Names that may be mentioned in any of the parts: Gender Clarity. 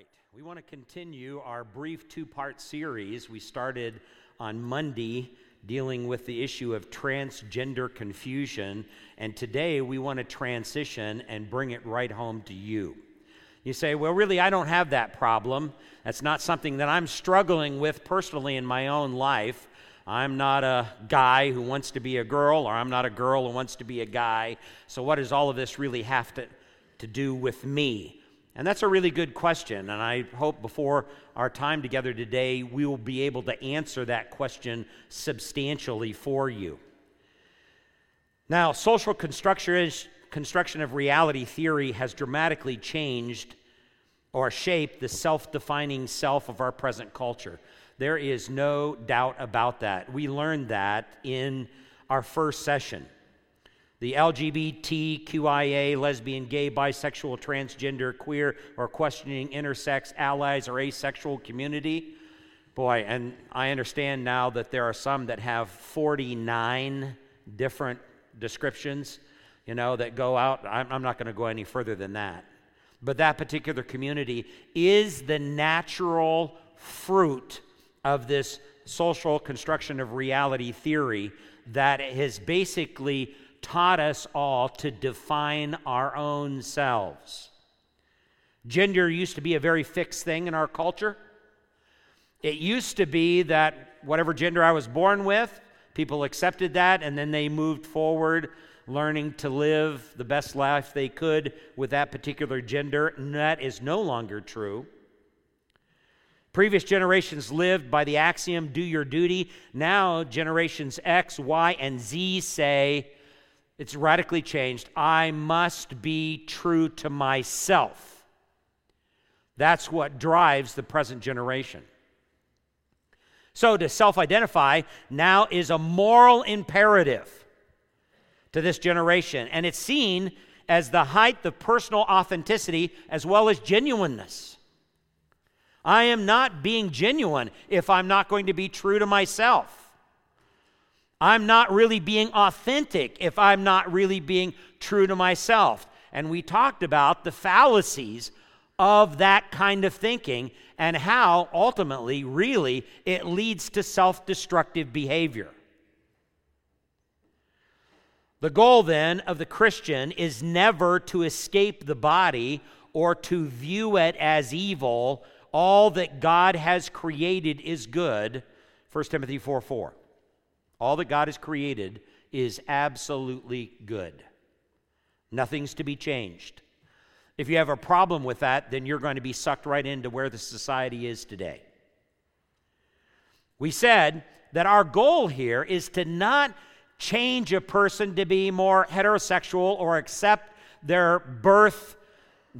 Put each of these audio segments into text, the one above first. right, we want to continue our brief two-part series. We started on Monday dealing with the issue of transgender confusion, and today we want to transition and bring it right home to you. You say, well, really, I don't have that problem. That's not something that I'm struggling with personally in my own life. I'm not a guy who wants to be a girl, or I'm not a girl who wants to be a guy. So what does all of this really have to do with me? And that's a really good question, and I hope before our time together today, we will be able to answer that question substantially for you. Now, social construction of reality theory has dramatically changed or shaped the self-defining self of our present culture. There is no doubt about that. We learned that in our first session. The LGBTQIA, lesbian, gay, bisexual, transgender, queer, or questioning intersex, allies, or asexual community. Boy, and I understand now that there are some that have 49 different descriptions, that go out. I'm not going to go any further than that. But that particular community is the natural fruit of this social construction of reality theory that has basically taught us all to define our own selves. Gender used to be a very fixed thing in our culture. It used to be that whatever gender I was born with, people accepted that, and then they moved forward, learning to live the best life they could with that particular gender, and that is no longer true. Previous generations lived by the axiom, do your duty. Now, generations X, Y, and Z say, it's radically changed. I must be true to myself. That's what drives the present generation. So to self-identify now is a moral imperative to this generation, and it's seen as the height of personal authenticity as well as genuineness. I am not being genuine if I'm not going to be true to myself. I'm not really being authentic if I'm not really being true to myself. And we talked about the fallacies of that kind of thinking and how ultimately, really, it leads to self-destructive behavior. The goal then of the Christian is never to escape the body or to view it as evil. All that God has created is good, 1 Timothy 4:4. All that God has created is absolutely good. Nothing's to be changed. If you have a problem with that, then you're going to be sucked right into where the society is today. We said that our goal here is to not change a person to be more heterosexual or accept their birth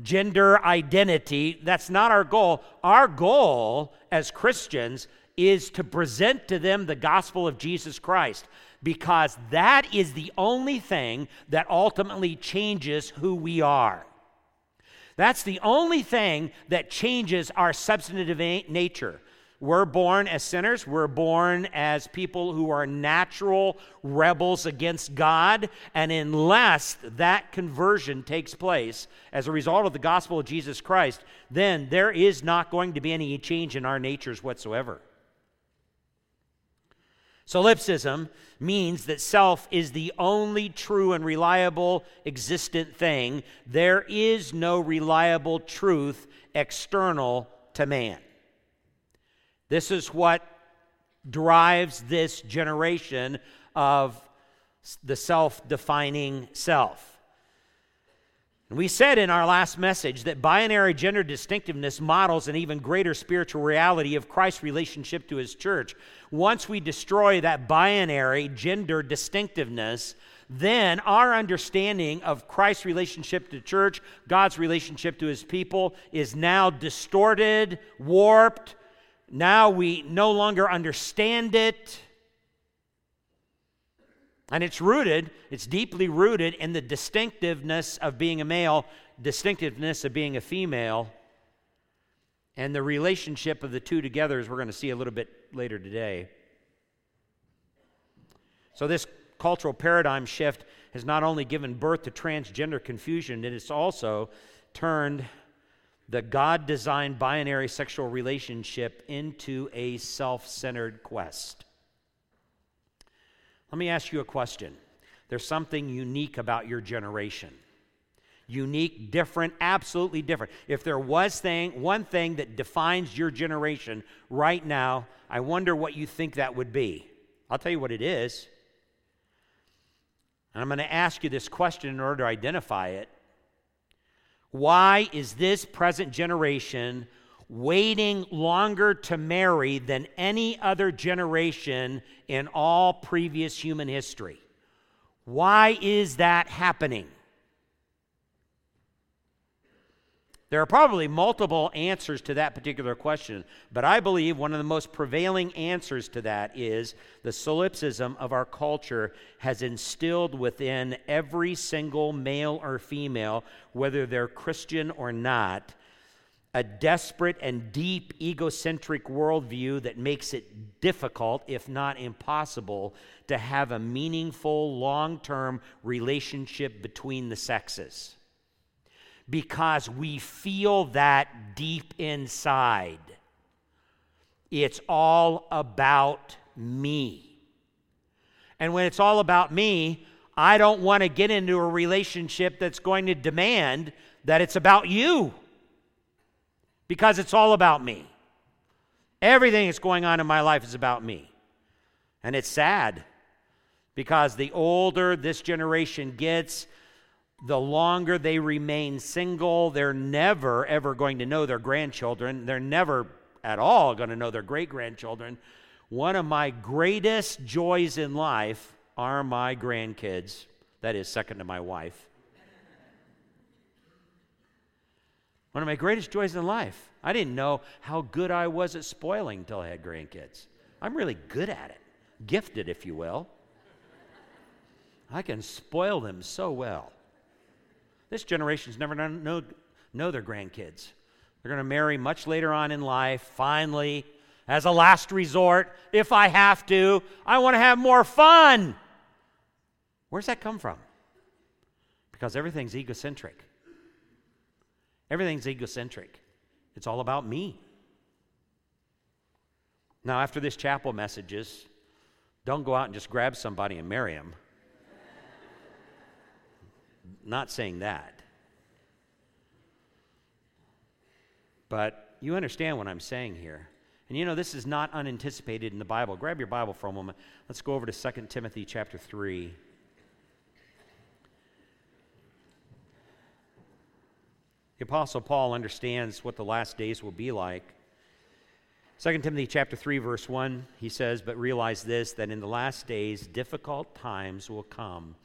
gender identity. That's not our goal. Our goal as Christians is to present to them the gospel of Jesus Christ, because that is the only thing that ultimately changes who we are. That's the only thing that changes our substantive nature. We're born as sinners. We're born as people who are natural rebels against God. And unless that conversion takes place as a result of the gospel of Jesus Christ, then there is not going to be any change in our natures whatsoever. Solipsism means that self is the only true and reliable existent thing. There is no reliable truth external to man. This is what drives this generation of the self-defining self. We said in our last message that binary gender distinctiveness models an even greater spiritual reality of Christ's relationship to his church. Once we destroy that binary gender distinctiveness, then our understanding of Christ's relationship to church, God's relationship to his people, is now distorted, warped. Now we no longer understand it. And it's deeply rooted in the distinctiveness of being a male, distinctiveness of being a female, and the relationship of the two together, as we're going to see a little bit later today. So this cultural paradigm shift has not only given birth to transgender confusion, it has also turned the God-designed binary sexual relationship into a self-centered quest. Let me ask you a question. There's something unique about your generation. Unique, different, absolutely different. If there was one thing that defines your generation right now, I wonder what you think that would be. I'll tell you what it is. And I'm going to ask you this question in order to identify it. Why is this present generation waiting longer to marry than any other generation in all previous human history? Why is that happening? There are probably multiple answers to that particular question, but I believe one of the most prevailing answers to that is the solipsism of our culture has instilled within every single male or female, whether they're Christian or not, a desperate and deep egocentric worldview that makes it difficult, if not impossible, to have a meaningful long-term relationship between the sexes. Because we feel that deep inside. It's all about me. And when it's all about me, I don't want to get into a relationship that's going to demand that it's about you. Because it's all about me. Everything that's going on in my life is about me. And it's sad. Because the older this generation gets, the longer they remain single. They're never, ever going to know their grandchildren. They're never at all going to know their great-grandchildren. One of my greatest joys in life are my grandkids. That is second to my wife. One of my greatest joys in life. I didn't know how good I was at spoiling until I had grandkids. I'm really good at it. Gifted, if you will. I can spoil them so well. This generation's never know their grandkids. They're going to marry much later on in life, finally, as a last resort. If I have to, I want to have more fun. Where's that come from? Because everything's egocentric. Everything's egocentric. It's all about me. Now, after this chapel messages, don't go out and just grab somebody and marry them. Not saying that. But you understand what I'm saying here. And you know, this is not unanticipated in the Bible. Grab your Bible for a moment. Let's go over to 2 Timothy chapter 3. The Apostle Paul understands what the last days will be like. 2 Timothy chapter 3, verse 1, he says, "But realize this, that in the last days difficult times will come."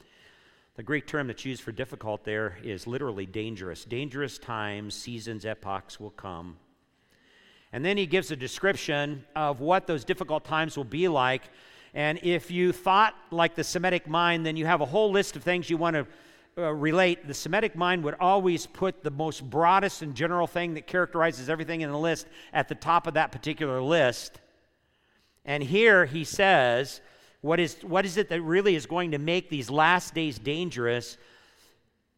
The Greek term that's used for difficult there is literally dangerous. Dangerous times, seasons, epochs will come. And then he gives a description of what those difficult times will be like. And if you thought like the Semitic mind, then you have a whole list of things you want to relate. The Semitic mind would always put the most broadest and general thing that characterizes everything in the list at the top of that particular list. And here he says, what is it that really is going to make these last days dangerous?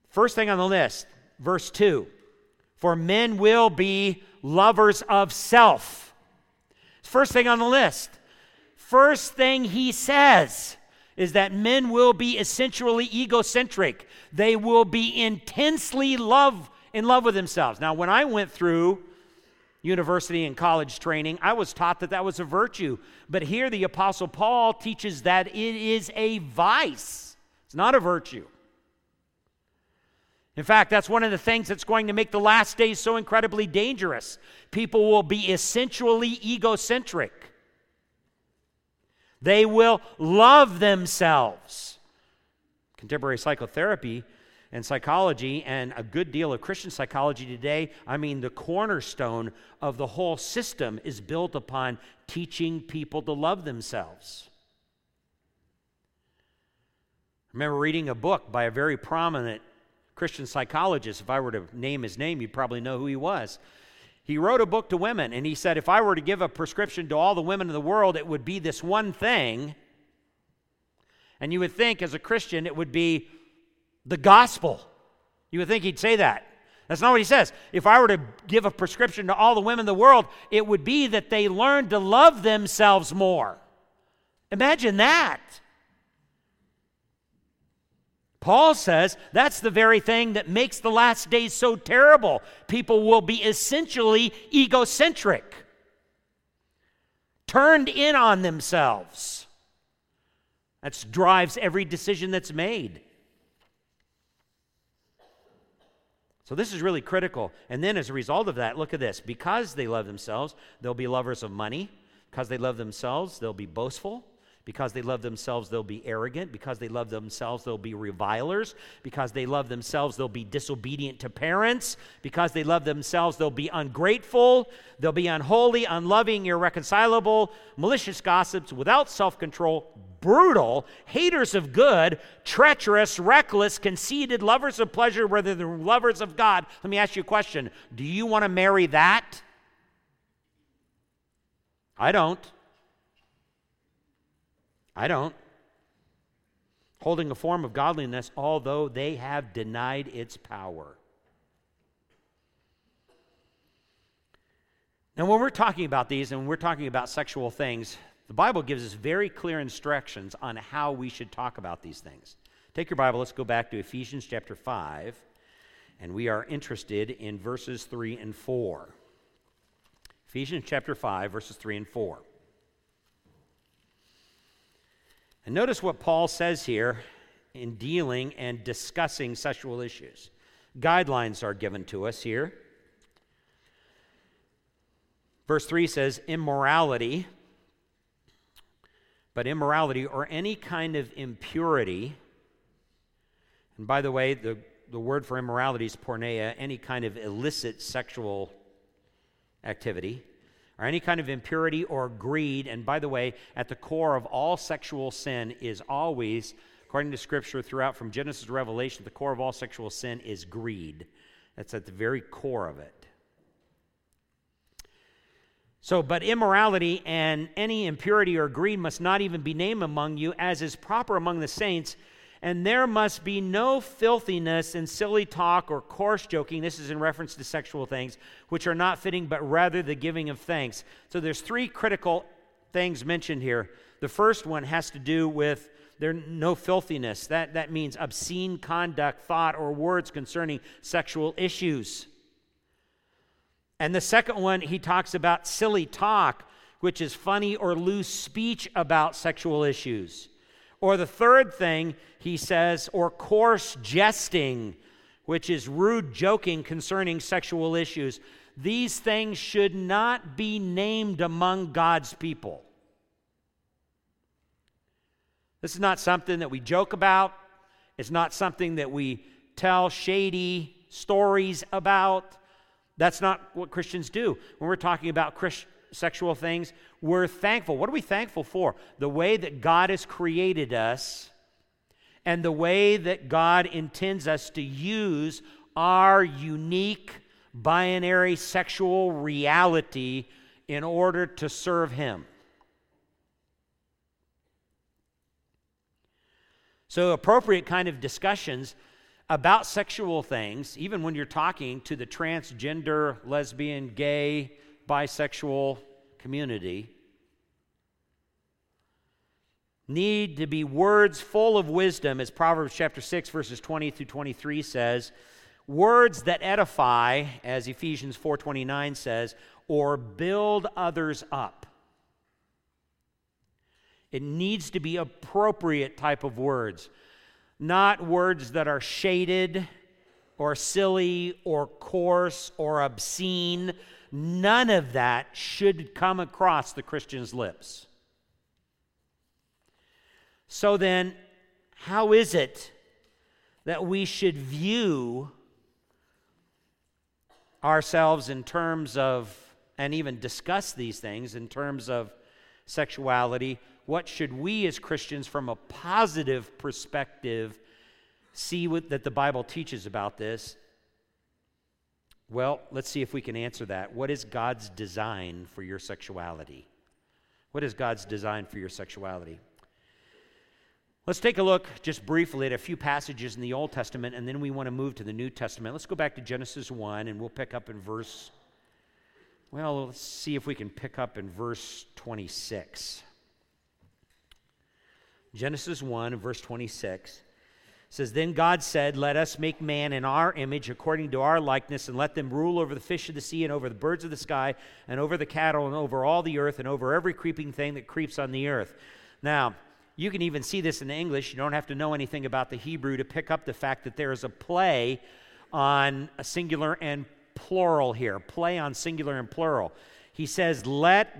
First thing on the list, verse 2. For men will be lovers of self. First thing on the list. First thing he says is that men will be essentially egocentric. They will be intensely in love with themselves. Now, when I went through university and college training, I was taught that was a virtue. But here the Apostle Paul teaches that it is a vice. It's not a virtue. In fact, that's one of the things that's going to make the last days so incredibly dangerous. People will be essentially egocentric. They will love themselves. Contemporary psychotherapy and psychology, and a good deal of Christian psychology today, the cornerstone of the whole system is built upon teaching people to love themselves. I remember reading a book by a very prominent Christian psychologist. If I were to name his name, you'd probably know who he was. He wrote a book to women, and he said, if I were to give a prescription to all the women in the world, it would be this one thing. And you would think, as a Christian, it would be the gospel. You would think he'd say that. That's not what he says. If I were to give a prescription to all the women in the world, it would be that they learn to love themselves more. Imagine that. Paul says that's the very thing that makes the last days so terrible. People will be essentially egocentric, turned in on themselves. That drives every decision that's made. So this is really critical. And then as a result of that, look at this. Because they love themselves, they'll be lovers of money. Because they love themselves, they'll be boastful. Because they love themselves, they'll be arrogant. Because they love themselves, they'll be revilers. Because they love themselves, they'll be disobedient to parents. Because they love themselves, they'll be ungrateful. They'll be unholy, unloving, irreconcilable, malicious gossips, without self-control, brutal, haters of good, treacherous, reckless, conceited, lovers of pleasure rather than lovers of God. Let me ask you a question. Do you want to marry that? I don't. Holding a form of godliness, although they have denied its power. Now, when we're talking about these and we're talking about sexual things, the Bible gives us very clear instructions on how we should talk about these things. Take your Bible, let's go back to Ephesians chapter 5, and we are interested in verses 3 and 4. Ephesians chapter 5, verses 3 and 4. And notice what Paul says here in dealing and discussing sexual issues. Guidelines are given to us here. Verse 3 says, immorality, but immorality or any kind of impurity, and by the way, the word for immorality is porneia, any kind of illicit sexual activity, or any kind of impurity or greed. And by the way, at the core of all sexual sin is always, according to Scripture throughout from Genesis to Revelation, the core of all sexual sin is greed. That's at the very core of it. So, but immorality and any impurity or greed must not even be named among you, as is proper among the saints, and there must be no filthiness and silly talk or coarse joking. This is in reference to sexual things, which are not fitting, but rather the giving of thanks. So there's three critical things mentioned here. The first one has to do with there no filthiness. That means obscene conduct, thought, or words concerning sexual issues. And the second one, he talks about silly talk, which is funny or loose speech about sexual issues. Or the third thing, he says, or coarse jesting, which is rude joking concerning sexual issues. These things should not be named among God's people. This is not something that we joke about. It's not something that we tell shady stories about. That's not what Christians do. When we're talking about sexual things, we're thankful. What are we thankful for? The way that God has created us and the way that God intends us to use our unique binary sexual reality in order to serve Him. So appropriate kind of discussions about sexual things, even when you're talking to the transgender, lesbian, gay, bisexual community, need to be words full of wisdom, as Proverbs chapter 6, verses 20 through 23 says, words that edify, as Ephesians 4:29 says, or build others up. It needs to be appropriate type of words, not words that are shaded or silly or coarse or obscene. None of that should come across the Christian's lips. So then, how is it that we should view ourselves in terms of, and even discuss these things in terms of sexuality? What should we as Christians, from a positive perspective, see that the Bible teaches about this? Well, let's see if we can answer that. What is God's design for your sexuality? What is God's design for your sexuality? Let's take a look just briefly at a few passages in the Old Testament, and then we want to move to the New Testament. Let's go back to Genesis 1, and we'll pick up in verse, well, let's see if we can pick up in verse 26. Genesis 1, verse 26 says, "Then God said, let us make man in our image according to our likeness, and let them rule over the fish of the sea and over the birds of the sky and over the cattle and over all the earth and over every creeping thing that creeps on the earth." Now, you can even see this in English. You don't have to know anything about the Hebrew to pick up the fact that there is a play on a singular and plural here. Play on singular and plural. He says,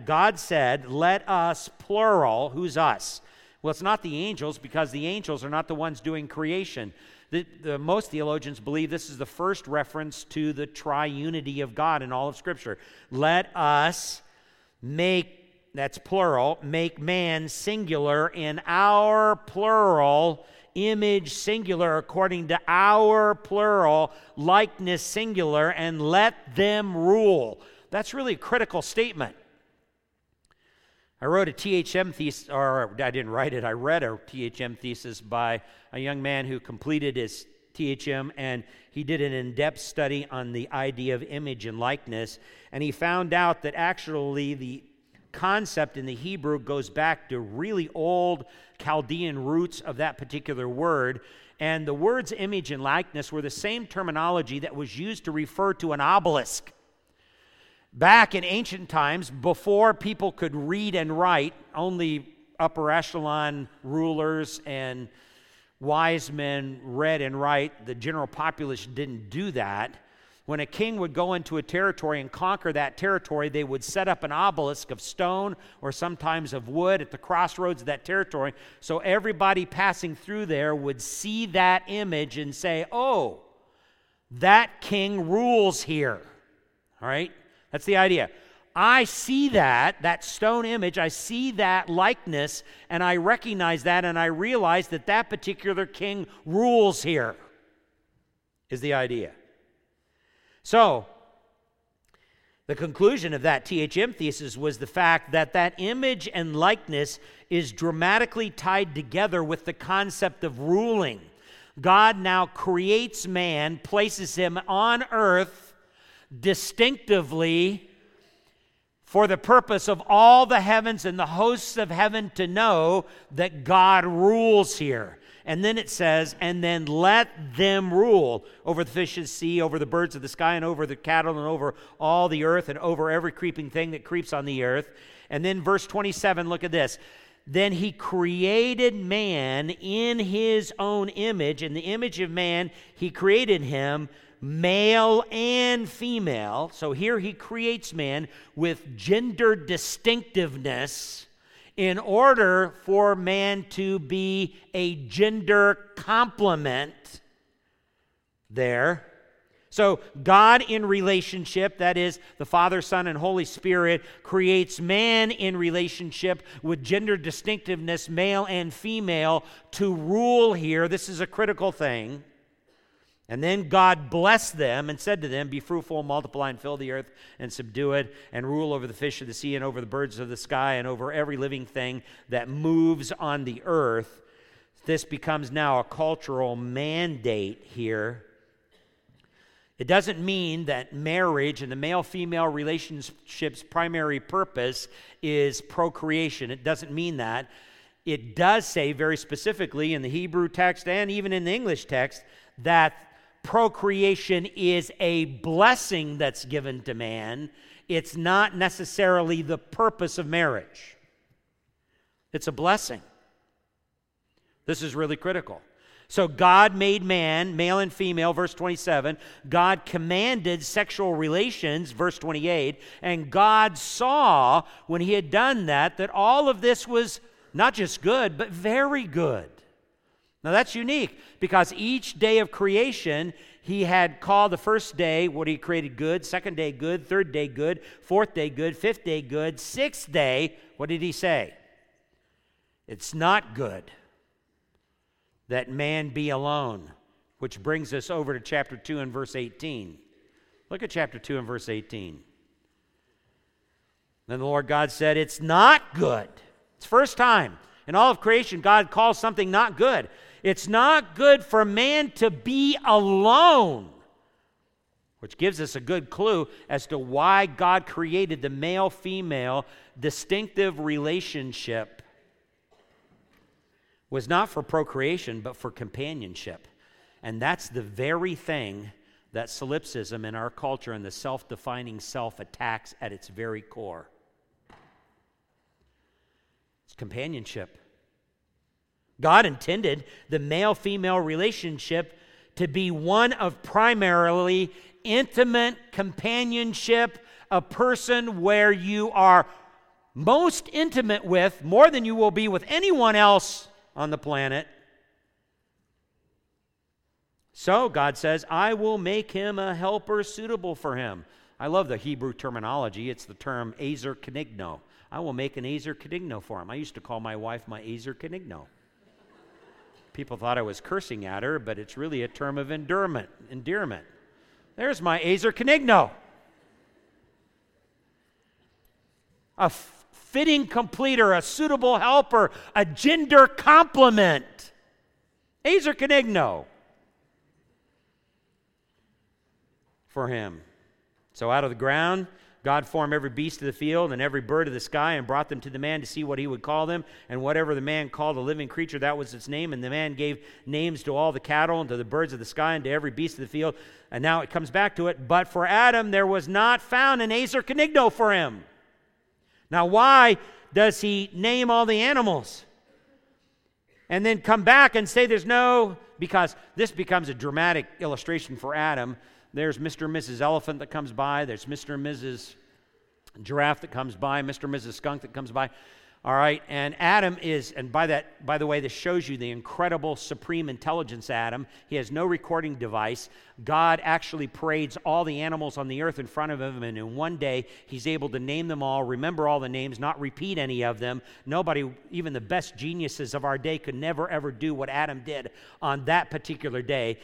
God said, let us, plural, who's us? Well, it's not the angels, because the angels are not the ones doing creation. Most theologians believe this is the first reference to the triunity of God in all of Scripture. Let us make, that's plural, make man singular in our plural, image singular according to our plural, likeness singular, and let them rule. That's really a critical statement. I wrote a THM thesis, or I didn't write it, I read a THM thesis by a young man who completed his THM, and he did an in-depth study on the idea of image and likeness, and he found out that actually the concept in the Hebrew goes back to really old Chaldean roots of that particular word, and the words image and likeness were the same terminology that was used to refer to an obelisk. Back in ancient times, before people could read and write, only upper echelon rulers and wise men read and write. The general population didn't do that. When a king would go into a territory and conquer that territory, they would set up an obelisk of stone or sometimes of wood at the crossroads of that territory, so everybody passing through there would see that image and say, oh, that king rules here, all right? That's the idea. I see that stone image, I see that likeness, and I recognize that, and I realize that that particular king rules here, is the idea. So, the conclusion of that THM thesis was the fact that that image and likeness is dramatically tied together with the concept of ruling. God now creates man, places him on earth, distinctively for the purpose of all the heavens and the hosts of heaven to know that God rules here. And then it says, and then let them rule over the fish of the sea, over the birds of the sky, and over the cattle, and over all the earth, and over every creeping thing that creeps on the earth. And then verse 27, look at this. Then he created man in his own image. In the image of man, he created him, male and female. So here he creates man with gender distinctiveness in order for man to be a gender complement there. So God in relationship, that is the Father, Son, and Holy Spirit, creates man in relationship with gender distinctiveness, male and female, to rule here. This is a critical thing. And then God blessed them and said to them, be fruitful, multiply, and fill the earth, and subdue it, and rule over the fish of the sea, and over the birds of the sky, and over every living thing that moves on the earth. This becomes now a cultural mandate here. It doesn't mean that marriage and the male-female relationship's primary purpose is procreation. It doesn't mean that. It does say very specifically in the Hebrew text and even in the English text that procreation is a blessing that's given to man. It's not necessarily the purpose of marriage. It's a blessing. This is really critical. So God made man, male and female, verse 27. God commanded sexual relations, verse 28. And God saw, when he had done that all of this was not just good, but very good. Now that's unique, because each day of creation, he had called the first day what he created good, second day good, third day good, fourth day good, fifth day good, sixth day, what did he say? It's not good that man be alone, which brings us over to chapter 2 and verse 18. Look at chapter 2 and verse 18. Then the Lord God said, it's not good. It's the first time In all of creation, God calls something not good. It's not good for man to be alone, which gives us a good clue as to why God created the male-female distinctive relationship. It was not for procreation, but for companionship. And that's the very thing that solipsism in our culture and the self-defining self attacks at its very core. It's companionship. God intended the male-female relationship to be one of primarily intimate companionship, a person where you are most intimate with, more than you will be with anyone else on the planet. So God says, I will make him a helper suitable for him. I love the Hebrew terminology. It's the term azer kenigno. I will make an azer kenigno for him. I used to call my wife my azer kenigno. People thought I was cursing at her, but it's really a term of endearment. There's my azer kenigno. A fitting completer, a suitable helper, a gender complement. Azer kenigno. For him. So out of the ground, God formed every beast of the field and every bird of the sky and brought them to the man to see what he would call them. And whatever the man called a living creature, that was its name. And the man gave names to all the cattle and to the birds of the sky and to every beast of the field. And now it comes back to it. But for Adam, there was not found an azer kenigno for him. Now, why does he name all the animals? And then come back and say there's no, because this becomes a dramatic illustration for Adam. There's Mr. and Mrs. Elephant that comes by. There's Mr. and Mrs. Giraffe that comes by. Mr. and Mrs. Skunk that comes by. All right, and Adam is, and by the way, this shows you the incredible supreme intelligence, Adam. He has no recording device. God actually parades all the animals on the earth in front of him, and in one day, he's able to name them all, remember all the names, not repeat any of them. Nobody, even the best geniuses of our day, could never, ever do what Adam did on that particular day.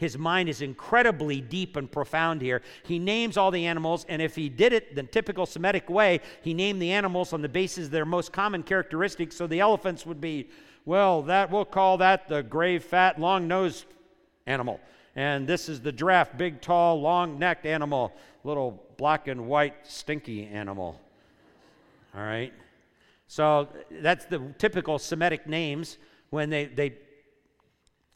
His mind is incredibly deep and profound here. He names all the animals, and if he did it the typical Semitic way, he named the animals on the basis of their most common characteristics. So the elephants would be, we'll call that the gray, fat, long-nosed animal. And this is the giraffe, big, tall, long-necked animal, little black and white, stinky animal. All right? So that's the typical Semitic names when they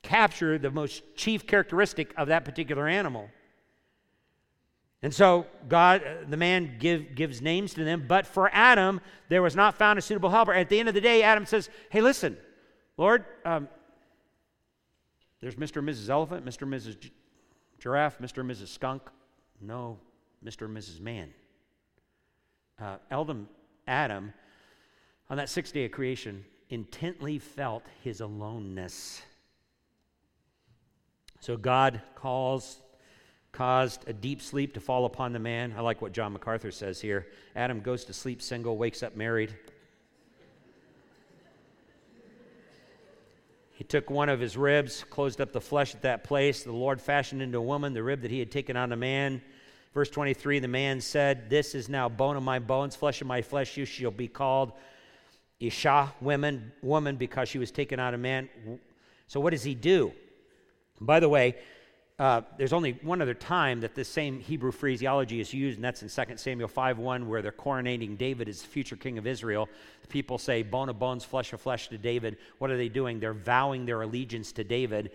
capture the most chief characteristic of that particular animal. And so God, the man gives names to them, but for Adam, there was not found a suitable helper. At the end of the day, Adam says, hey, listen, Lord, there's Mr. and Mrs. Elephant, Mr. and Mrs. Giraffe, Mr. and Mrs. Skunk. No, Mr. and Mrs. Man. Adam, on that sixth day of creation, intently felt his aloneness. So God caused a deep sleep to fall upon the man. I like what John MacArthur says here. Adam goes to sleep single, wakes up married. He took one of his ribs, closed up the flesh at that place. The Lord fashioned into a woman the rib that he had taken out of man. Verse 23, the man said, this is now bone of my bones, flesh of my flesh. You shall be called Isha, woman, because she was taken out of man. So what does he do? By the way, there's only one other time that this same Hebrew phraseology is used, and that's in 2 Samuel 5:1, where they're coronating David as the future king of Israel. The people say, bone of bones, flesh of flesh to David. What are they doing? They're vowing their allegiance to David.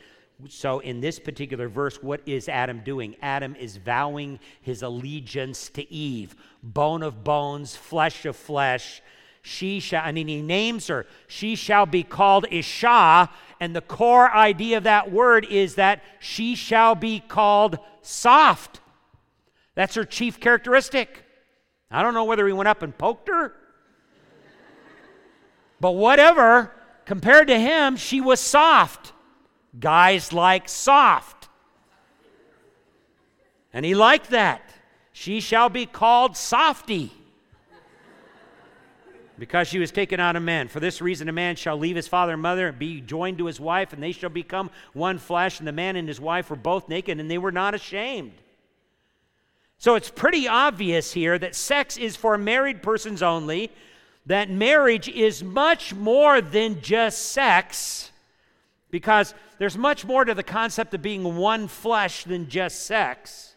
So in this particular verse, what is Adam doing? Adam is vowing his allegiance to Eve. Bone of bones, flesh of flesh. He names her, she shall be called Isha, and the core idea of that word is that she shall be called soft. That's her chief characteristic. I don't know whether he went up and poked her, but whatever, compared to him, she was soft. Guys like soft. And he liked that. She shall be called softy. Because she was taken out of man. For this reason, a man shall leave his father and mother and be joined to his wife, and they shall become one flesh. And the man and his wife were both naked, and they were not ashamed. So it's pretty obvious here that sex is for married persons only. that marriage is much more than just sex, because there's much more to the concept of being one flesh than just sex.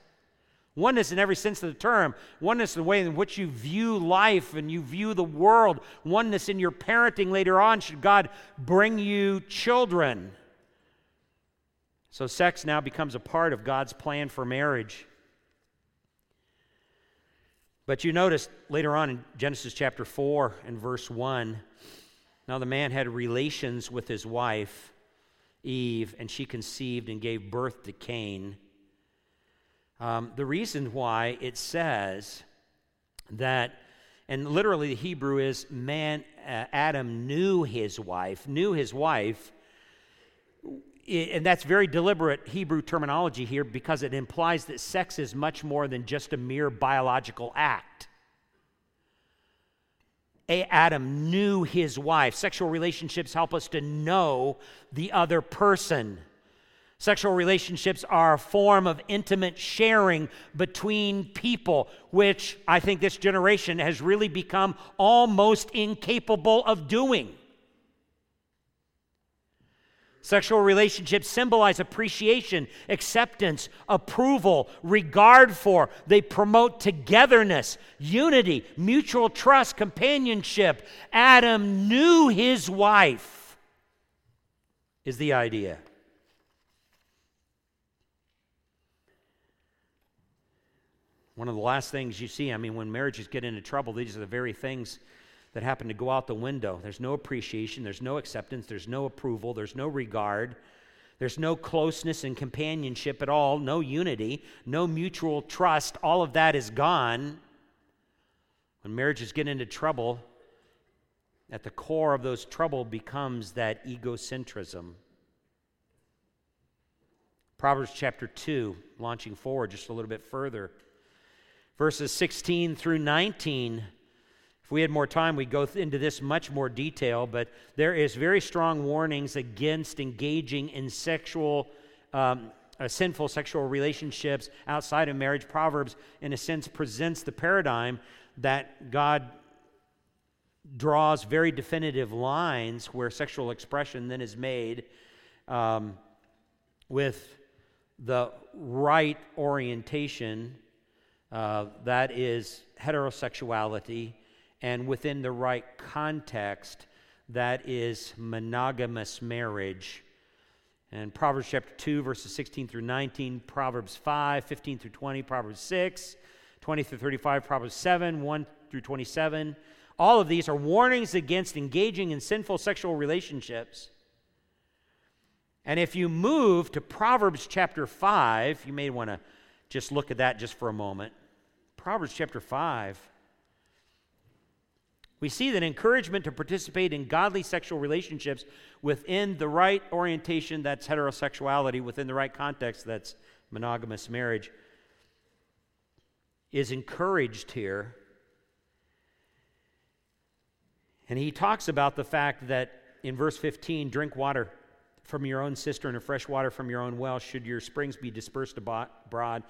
Oneness in every sense of the term. Oneness in the way in which you view life and you view the world. Oneness in your parenting later on, should God bring you children. So sex now becomes a part of God's plan for marriage. But you notice later on in Genesis chapter 4 and verse 1, now the man had relations with his wife, Eve, and she conceived and gave birth to Cain. The reason why it says that, and literally the Hebrew is, Adam knew his wife, and that's very deliberate Hebrew terminology here because it implies that sex is much more than just a mere biological act. Adam knew his wife. Sexual relationships help us to know the other person. Sexual relationships are a form of intimate sharing between people, which I think this generation has really become almost incapable of doing. Sexual relationships symbolize appreciation, acceptance, approval, regard for. They promote togetherness, unity, mutual trust, companionship. Adam knew his wife, is the idea. One of the last things you see, when marriages get into trouble, these are the very things that happen to go out the window. There's no appreciation, there's no acceptance, there's no approval, there's no regard, there's no closeness and companionship at all, no unity, no mutual trust. All of that is gone. When marriages get into trouble, at the core of those trouble becomes that egocentrism. Proverbs chapter 2, launching forward just a little bit further, verses 16 through 19. If we had more time, we'd go into this much more detail, but there is very strong warnings against engaging in sinful sexual relationships outside of marriage. Proverbs, in a sense, presents the paradigm that God draws very definitive lines where sexual expression then is made with the right orientation, that is heterosexuality, and within the right context, that is monogamous marriage. And Proverbs chapter 2, verses 16 through 19, Proverbs 5, 15 through 20, Proverbs 6, 20 through 35, Proverbs 7, 1 through 27. All of these are warnings against engaging in sinful sexual relationships. And if you move to Proverbs chapter 5, you may want to just look at that just for a moment. Proverbs chapter 5. We see that encouragement to participate in godly sexual relationships within the right orientation, that's heterosexuality, within the right context, that's monogamous marriage, is encouraged here. And he talks about the fact that in verse 15, drink water from your own cistern or fresh water from your own well, should your springs be dispersed abroad.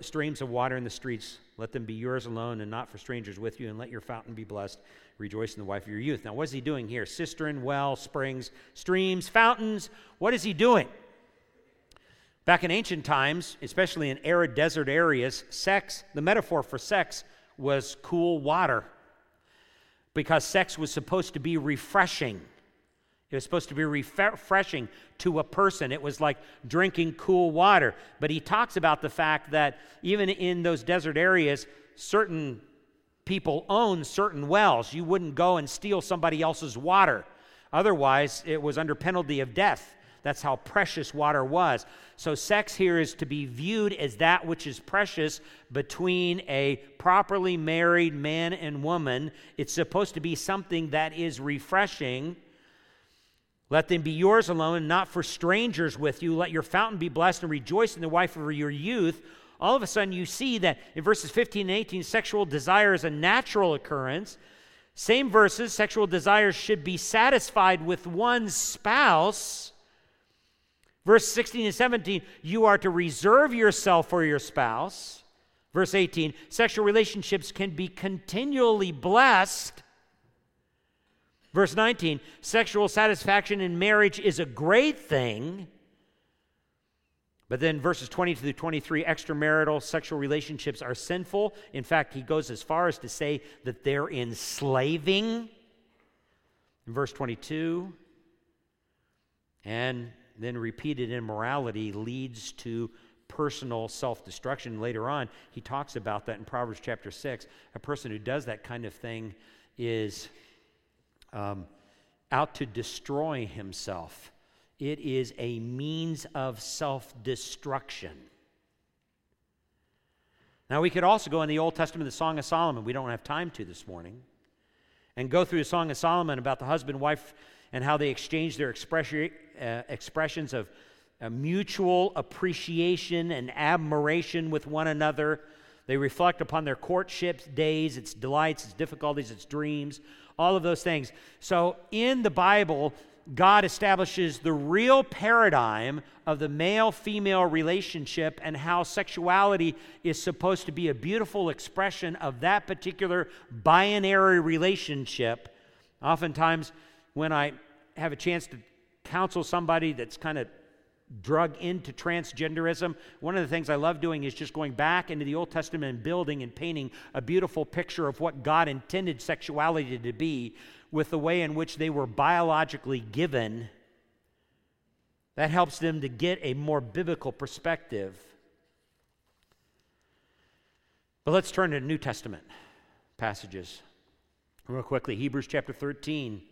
Streams of water in the streets, let them be yours alone and not for strangers with you, and let your fountain be blessed. Rejoice in the wife of your youth. Now, what is he doing here? Cistern, well, springs, streams, fountains. What is he doing? Back in ancient times, especially in arid desert areas, sex, the metaphor for sex was cool water, because sex was supposed to be refreshing. It was supposed to be refreshing to a person. It was like drinking cool water. But he talks about the fact that even in those desert areas, certain people own certain wells. You wouldn't go and steal somebody else's water. Otherwise, it was under penalty of death. That's how precious water was. So sex here is to be viewed as that which is precious between a properly married man and woman. It's supposed to be something that is refreshing. Let them be yours alone and not for strangers with you. Let your fountain be blessed and rejoice in the wife of your youth. All of a sudden you see that in verses 15 and 18, sexual desire is a natural occurrence. Same verses, sexual desire should be satisfied with one's spouse. Verse 16 and 17, you are to reserve yourself for your spouse. Verse 18, sexual relationships can be continually blessed. Verse 19, sexual satisfaction in marriage is a great thing. But then verses 20 through 23, extramarital sexual relationships are sinful. In fact, he goes as far as to say that they're enslaving. In verse 22, and then repeated immorality leads to personal self-destruction. Later on, he talks about that in Proverbs chapter 6. A person who does that kind of thing is out to destroy himself. It is a means of self-destruction. Now, we could also go in the Old Testament, the Song of Solomon. We don't have time to this morning. And go through the Song of Solomon about the husband, wife, and how they exchange their expressions of mutual appreciation and admiration with one another. They reflect upon their courtship's days, its delights, its difficulties, its dreams, all of those things. So in the Bible, God establishes the real paradigm of the male-female relationship and how sexuality is supposed to be a beautiful expression of that particular binary relationship. Oftentimes, when I have a chance to counsel somebody that's kind of drug into transgenderism, one of the things I love doing is just going back into the Old Testament and building and painting a beautiful picture of what God intended sexuality to be with the way in which they were biologically given. That helps them to get a more biblical perspective. But let's turn to New Testament passages. Real quickly, Hebrews chapter 13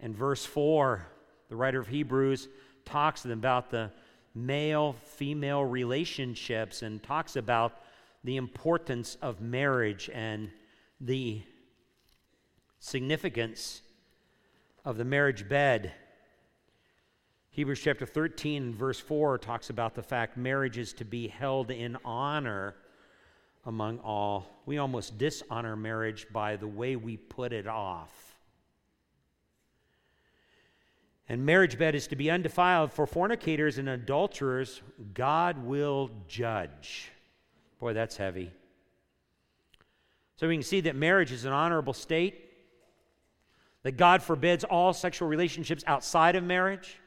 and verse 4. The writer of Hebrews talks to them about the male-female relationships and talks about the importance of marriage and the significance of the marriage bed. Hebrews chapter 13, verse 4 talks about the fact marriage is to be held in honor among all. We almost dishonor marriage by the way we put it off. And marriage bed is to be undefiled, for fornicators and adulterers God will judge. Boy, that's heavy. So we can see that marriage is an honorable state, that God forbids all sexual relationships outside of marriage.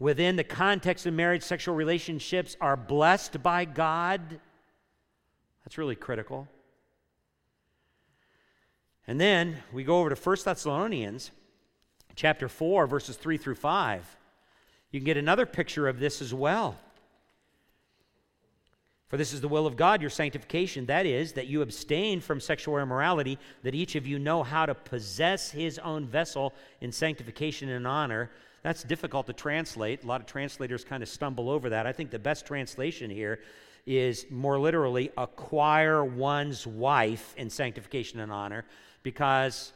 Within the context of marriage, sexual relationships are blessed by God. That's really critical. And then we go over to 1 Thessalonians chapter 4, verses 3 through 5. You can get another picture of this as well. For this is the will of God, your sanctification, that is, that you abstain from sexual immorality, that each of you know how to possess his own vessel in sanctification and honor. That's difficult to translate. A lot of translators kind of stumble over that. I think the best translation here is more literally, acquire one's wife in sanctification and honor, because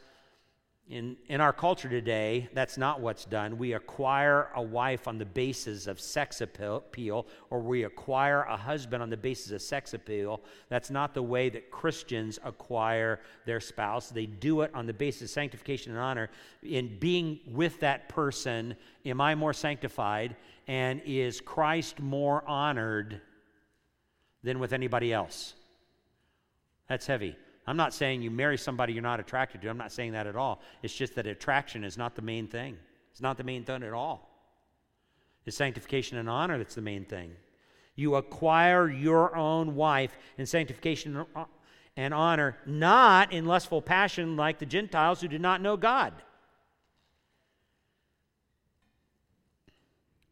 In our culture today, that's not what's done. We acquire a wife on the basis of sex appeal, or we acquire a husband on the basis of sex appeal. That's not the way that Christians acquire their spouse. They do it on the basis of sanctification and honor. In being with that person, am I more sanctified, and is Christ more honored than with anybody else? That's heavy. I'm not saying you marry somebody you're not attracted to. I'm not saying that at all. It's just that attraction is not the main thing. It's not the main thing at all. It's sanctification and honor that's the main thing. You acquire your own wife in sanctification and honor, not in lustful passion like the Gentiles who do not know God.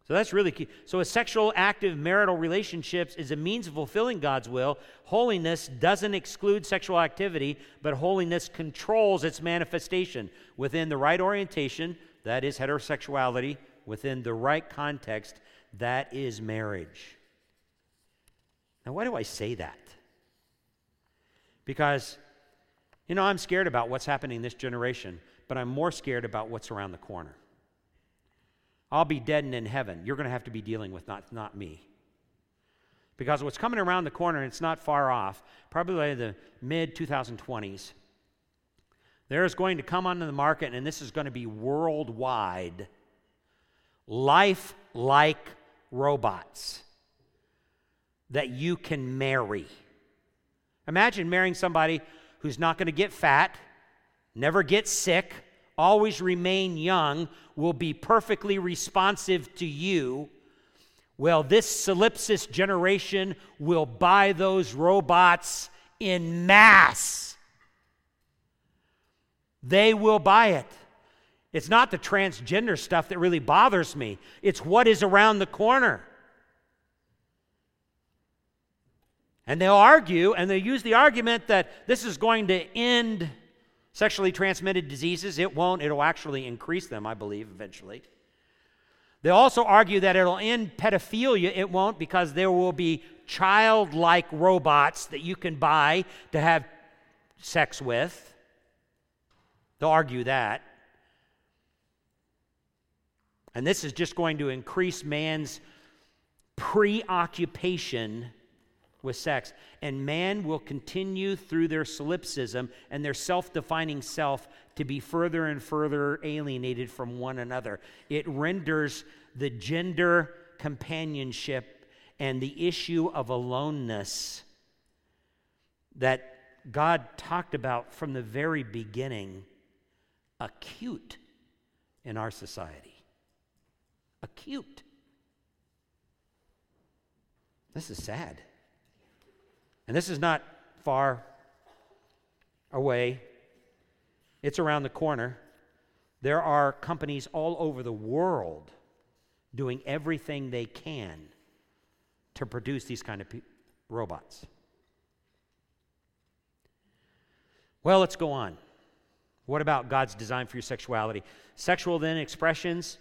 So that's really key. So a sexual, active, marital relationships is a means of fulfilling God's will. Holiness doesn't exclude sexual activity, but holiness controls its manifestation within the right orientation, that is heterosexuality, within the right context, that is marriage. Now, why do I say that? Because, I'm scared about what's happening in this generation, but I'm more scared about what's around the corner. I'll be dead and in heaven. You're going to have to be dealing with not me. Because what's coming around the corner, and it's not far off, probably the mid-2020s, there is going to come onto the market, and this is going to be worldwide, life-like robots that you can marry. Imagine marrying somebody who's not going to get fat, never get sick, always remain young, will be perfectly responsive to you. Well, this solipsist generation will buy those robots in mass. They will buy it. It's not the transgender stuff that really bothers me. It's what is around the corner. And they'll argue, and they use the argument that this is going to end sexually transmitted diseases. It won't. It'll actually increase them, I believe, eventually. They'll also argue that it'll end pedophilia. It won't, because there will be childlike robots that you can buy to have sex with. They'll argue that. And this is just going to increase man's preoccupation with sex. And man will continue through their solipsism and their self-defining self to be further and further alienated from one another. It renders the gender companionship and the issue of aloneness that God talked about from the very beginning acute in our society. Acute. This is sad. And this is not far away. It's around the corner. There are companies all over the world doing everything they can to produce these kind of robots. Well, let's go on. What about God's design for your sexuality? Sexual then expressions,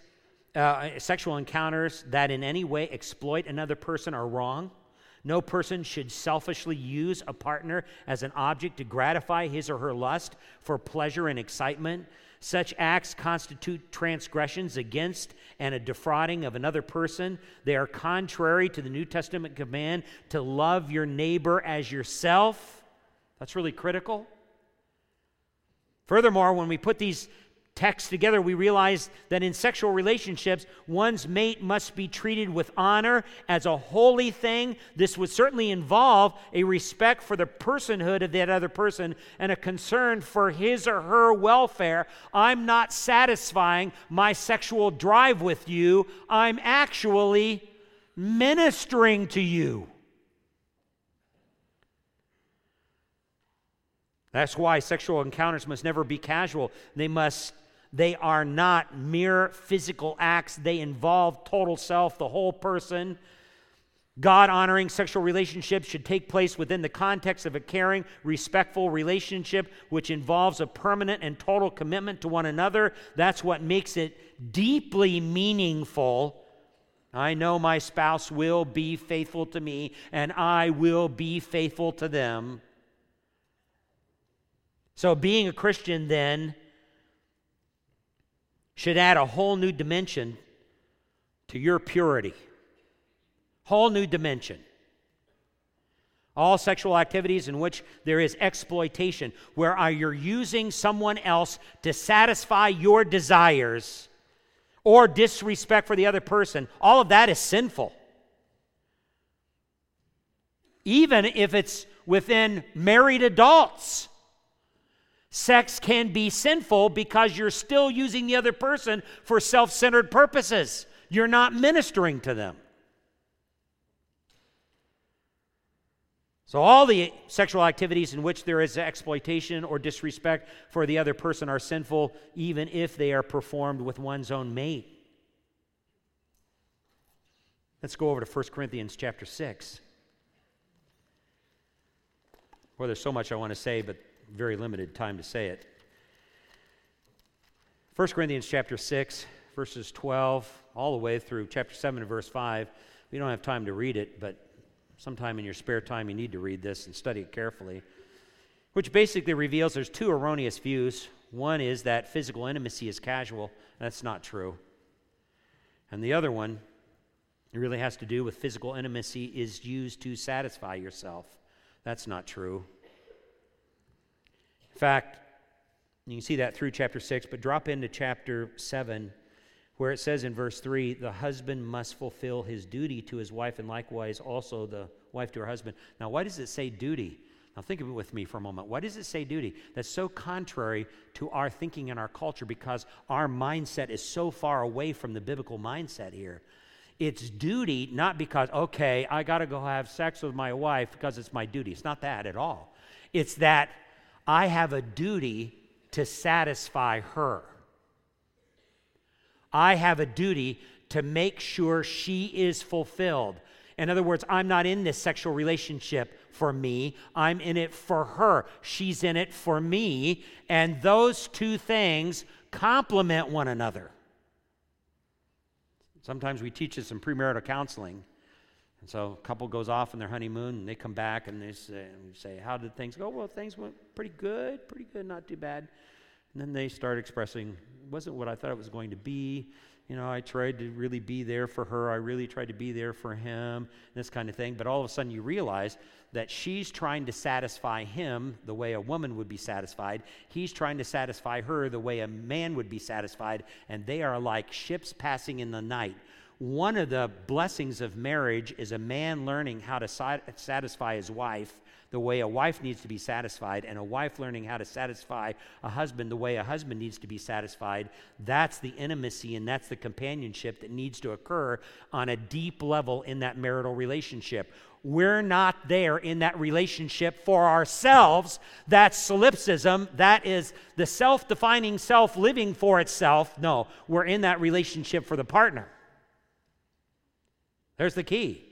sexual encounters that in any way exploit another person are wrong. No person should selfishly use a partner as an object to gratify his or her lust for pleasure and excitement. Such acts constitute transgressions against and a defrauding of another person. They are contrary to the New Testament command to love your neighbor as yourself. That's really critical. Furthermore, when we put these texts together, we realize that in sexual relationships, one's mate must be treated with honor as a holy thing. This would certainly involve a respect for the personhood of that other person and a concern for his or her welfare. I'm not satisfying my sexual drive with you. I'm actually ministering to you. That's why sexual encounters must never be casual. They are not mere physical acts. They involve total self, the whole person. God-honoring sexual relationships should take place within the context of a caring, respectful relationship which involves a permanent and total commitment to one another. That's what makes it deeply meaningful. I know my spouse will be faithful to me, and I will be faithful to them. So being a Christian then should add a whole new dimension to your purity. Whole new dimension. All sexual activities in which there is exploitation, where you're using someone else to satisfy your desires or disrespect for the other person, all of that is sinful. Even if it's within married adults. Sex can be sinful because you're still using the other person for self-centered purposes. You're not ministering to them. So all the sexual activities in which there is exploitation or disrespect for the other person are sinful, even if they are performed with one's own mate. Let's go over to 1 Corinthians chapter 6. Well, there's so much I want to say, but very limited time to say it. 1 Corinthians chapter 6, verses 12, all the way through chapter 7 and verse 5. We don't have time to read it, but sometime in your spare time you need to read this and study it carefully, which basically reveals there's two erroneous views. One is that physical intimacy is casual. That's not true. And the other one, it really has to do with physical intimacy is used to satisfy yourself. That's not true. In fact, you can see that through chapter 6, but drop into chapter 7 where it says in verse 3, the husband must fulfill his duty to his wife and likewise also the wife to her husband. Now, why does it say duty? Now think of it with me for a moment. What does it say duty? That's so contrary to our thinking and our culture because our mindset is so far away from the biblical mindset here. It's duty, not because, okay, I got to go have sex with my wife because it's my duty. It's not that at all. It's that I have a duty to satisfy her. I have a duty to make sure she is fulfilled. In other words, I'm not in this sexual relationship for me. I'm in it for her. She's in it for me. And those two things complement one another. Sometimes we teach this in premarital counseling. And so a couple goes off on their honeymoon, and they come back, and they say, how did things go? Well, things went pretty good, not too bad. And then they start expressing, it wasn't what I thought it was going to be. You know, I tried to really be there for her. I really tried to be there for him, this kind of thing. But all of a sudden you realize that she's trying to satisfy him the way a woman would be satisfied. He's trying to satisfy her the way a man would be satisfied. And they are like ships passing in the night. One of the blessings of marriage is a man learning how to satisfy his wife the way a wife needs to be satisfied, and a wife learning how to satisfy a husband the way a husband needs to be satisfied. That's the intimacy and that's the companionship that needs to occur on a deep level in that marital relationship. We're not there in that relationship for ourselves. That's solipsism. That is the self-defining self living for itself. No, we're in that relationship for the partner. There's the key.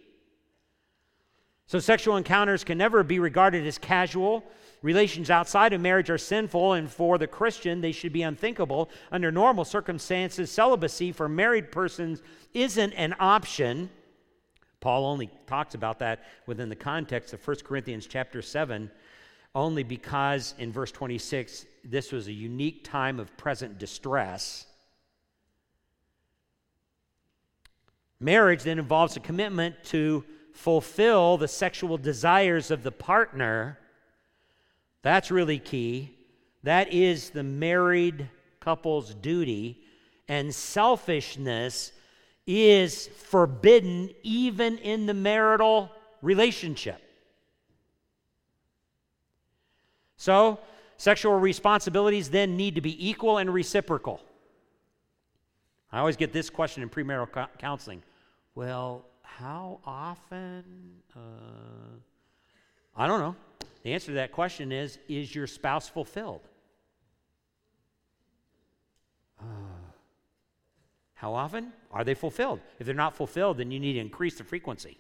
So sexual encounters can never be regarded as casual. Relations outside of marriage are sinful, and for the Christian, they should be unthinkable. Under normal circumstances, celibacy for married persons isn't an option. Paul only talks about that within the context of 1 Corinthians chapter 7, only because in verse 26, this was a unique time of present distress. Marriage then involves a commitment to fulfill the sexual desires of the partner. That's really key. That is the married couple's duty, and selfishness is forbidden even in the marital relationship. So, sexual responsibilities then need to be equal and reciprocal. I always get this question in premarital counseling. Well, how often? I don't know. The answer to that question is your spouse fulfilled? How often are they fulfilled? If they're not fulfilled, then you need to increase the frequency.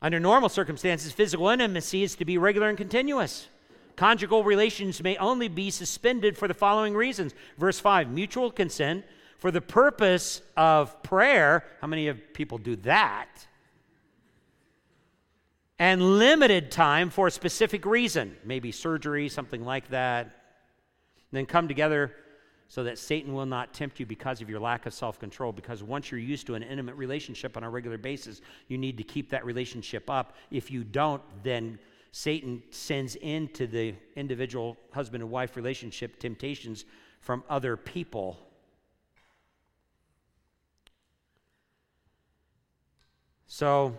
Under normal circumstances, physical intimacy is to be regular and continuous. Conjugal relations may only be suspended for the following reasons. Verse 5, mutual consent, for the purpose of prayer. How many of people do that? And limited time for a specific reason, maybe surgery, something like that. And then come together so that Satan will not tempt you because of your lack of self-control, because once you're used to an intimate relationship on a regular basis, you need to keep that relationship up. If you don't, then Satan sends into the individual husband and wife relationship temptations from other people. So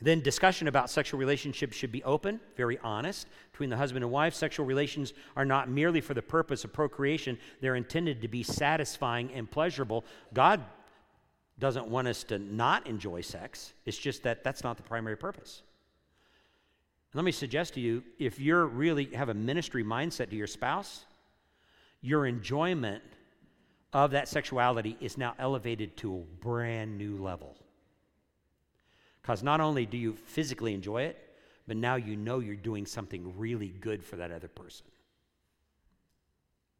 then discussion about sexual relationships should be open, very honest, between the husband and wife. Sexual relations are not merely for the purpose of procreation. They're intended to be satisfying and pleasurable. God doesn't want us to not enjoy sex. It's just that that's not the primary purpose. And let me suggest to you, if you really have a ministry mindset to your spouse, your enjoyment of that sexuality is now elevated to a brand new level. Because not only do you physically enjoy it, but now you know you're doing something really good for that other person.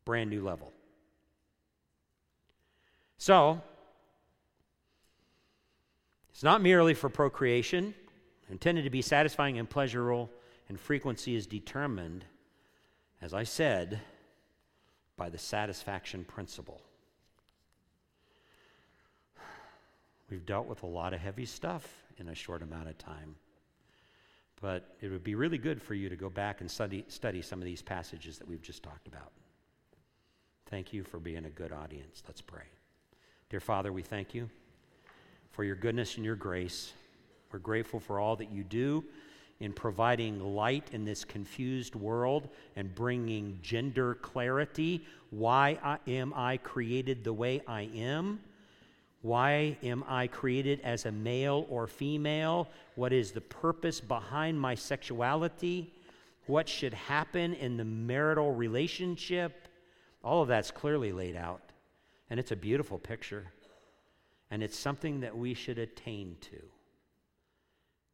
Brand new level. So, it's not merely for procreation, intended to be satisfying and pleasurable, and frequency is determined, as I said, by the satisfaction principle. We've dealt with a lot of heavy stuff in a short amount of time. But it would be really good for you to go back and study some of these passages that we've just talked about. Thank you for being a good audience. Let's pray. Dear Father, we thank you for your goodness and your grace. We're grateful for all that you do in providing light in this confused world and bringing gender clarity. Why am I created the way I am? Why am I created as a male or female? What is the purpose behind my sexuality? What should happen in the marital relationship? All of that's clearly laid out, and it's a beautiful picture, and it's something that we should attain to.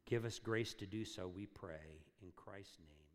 Give us grace to do so, we pray, in Christ's name.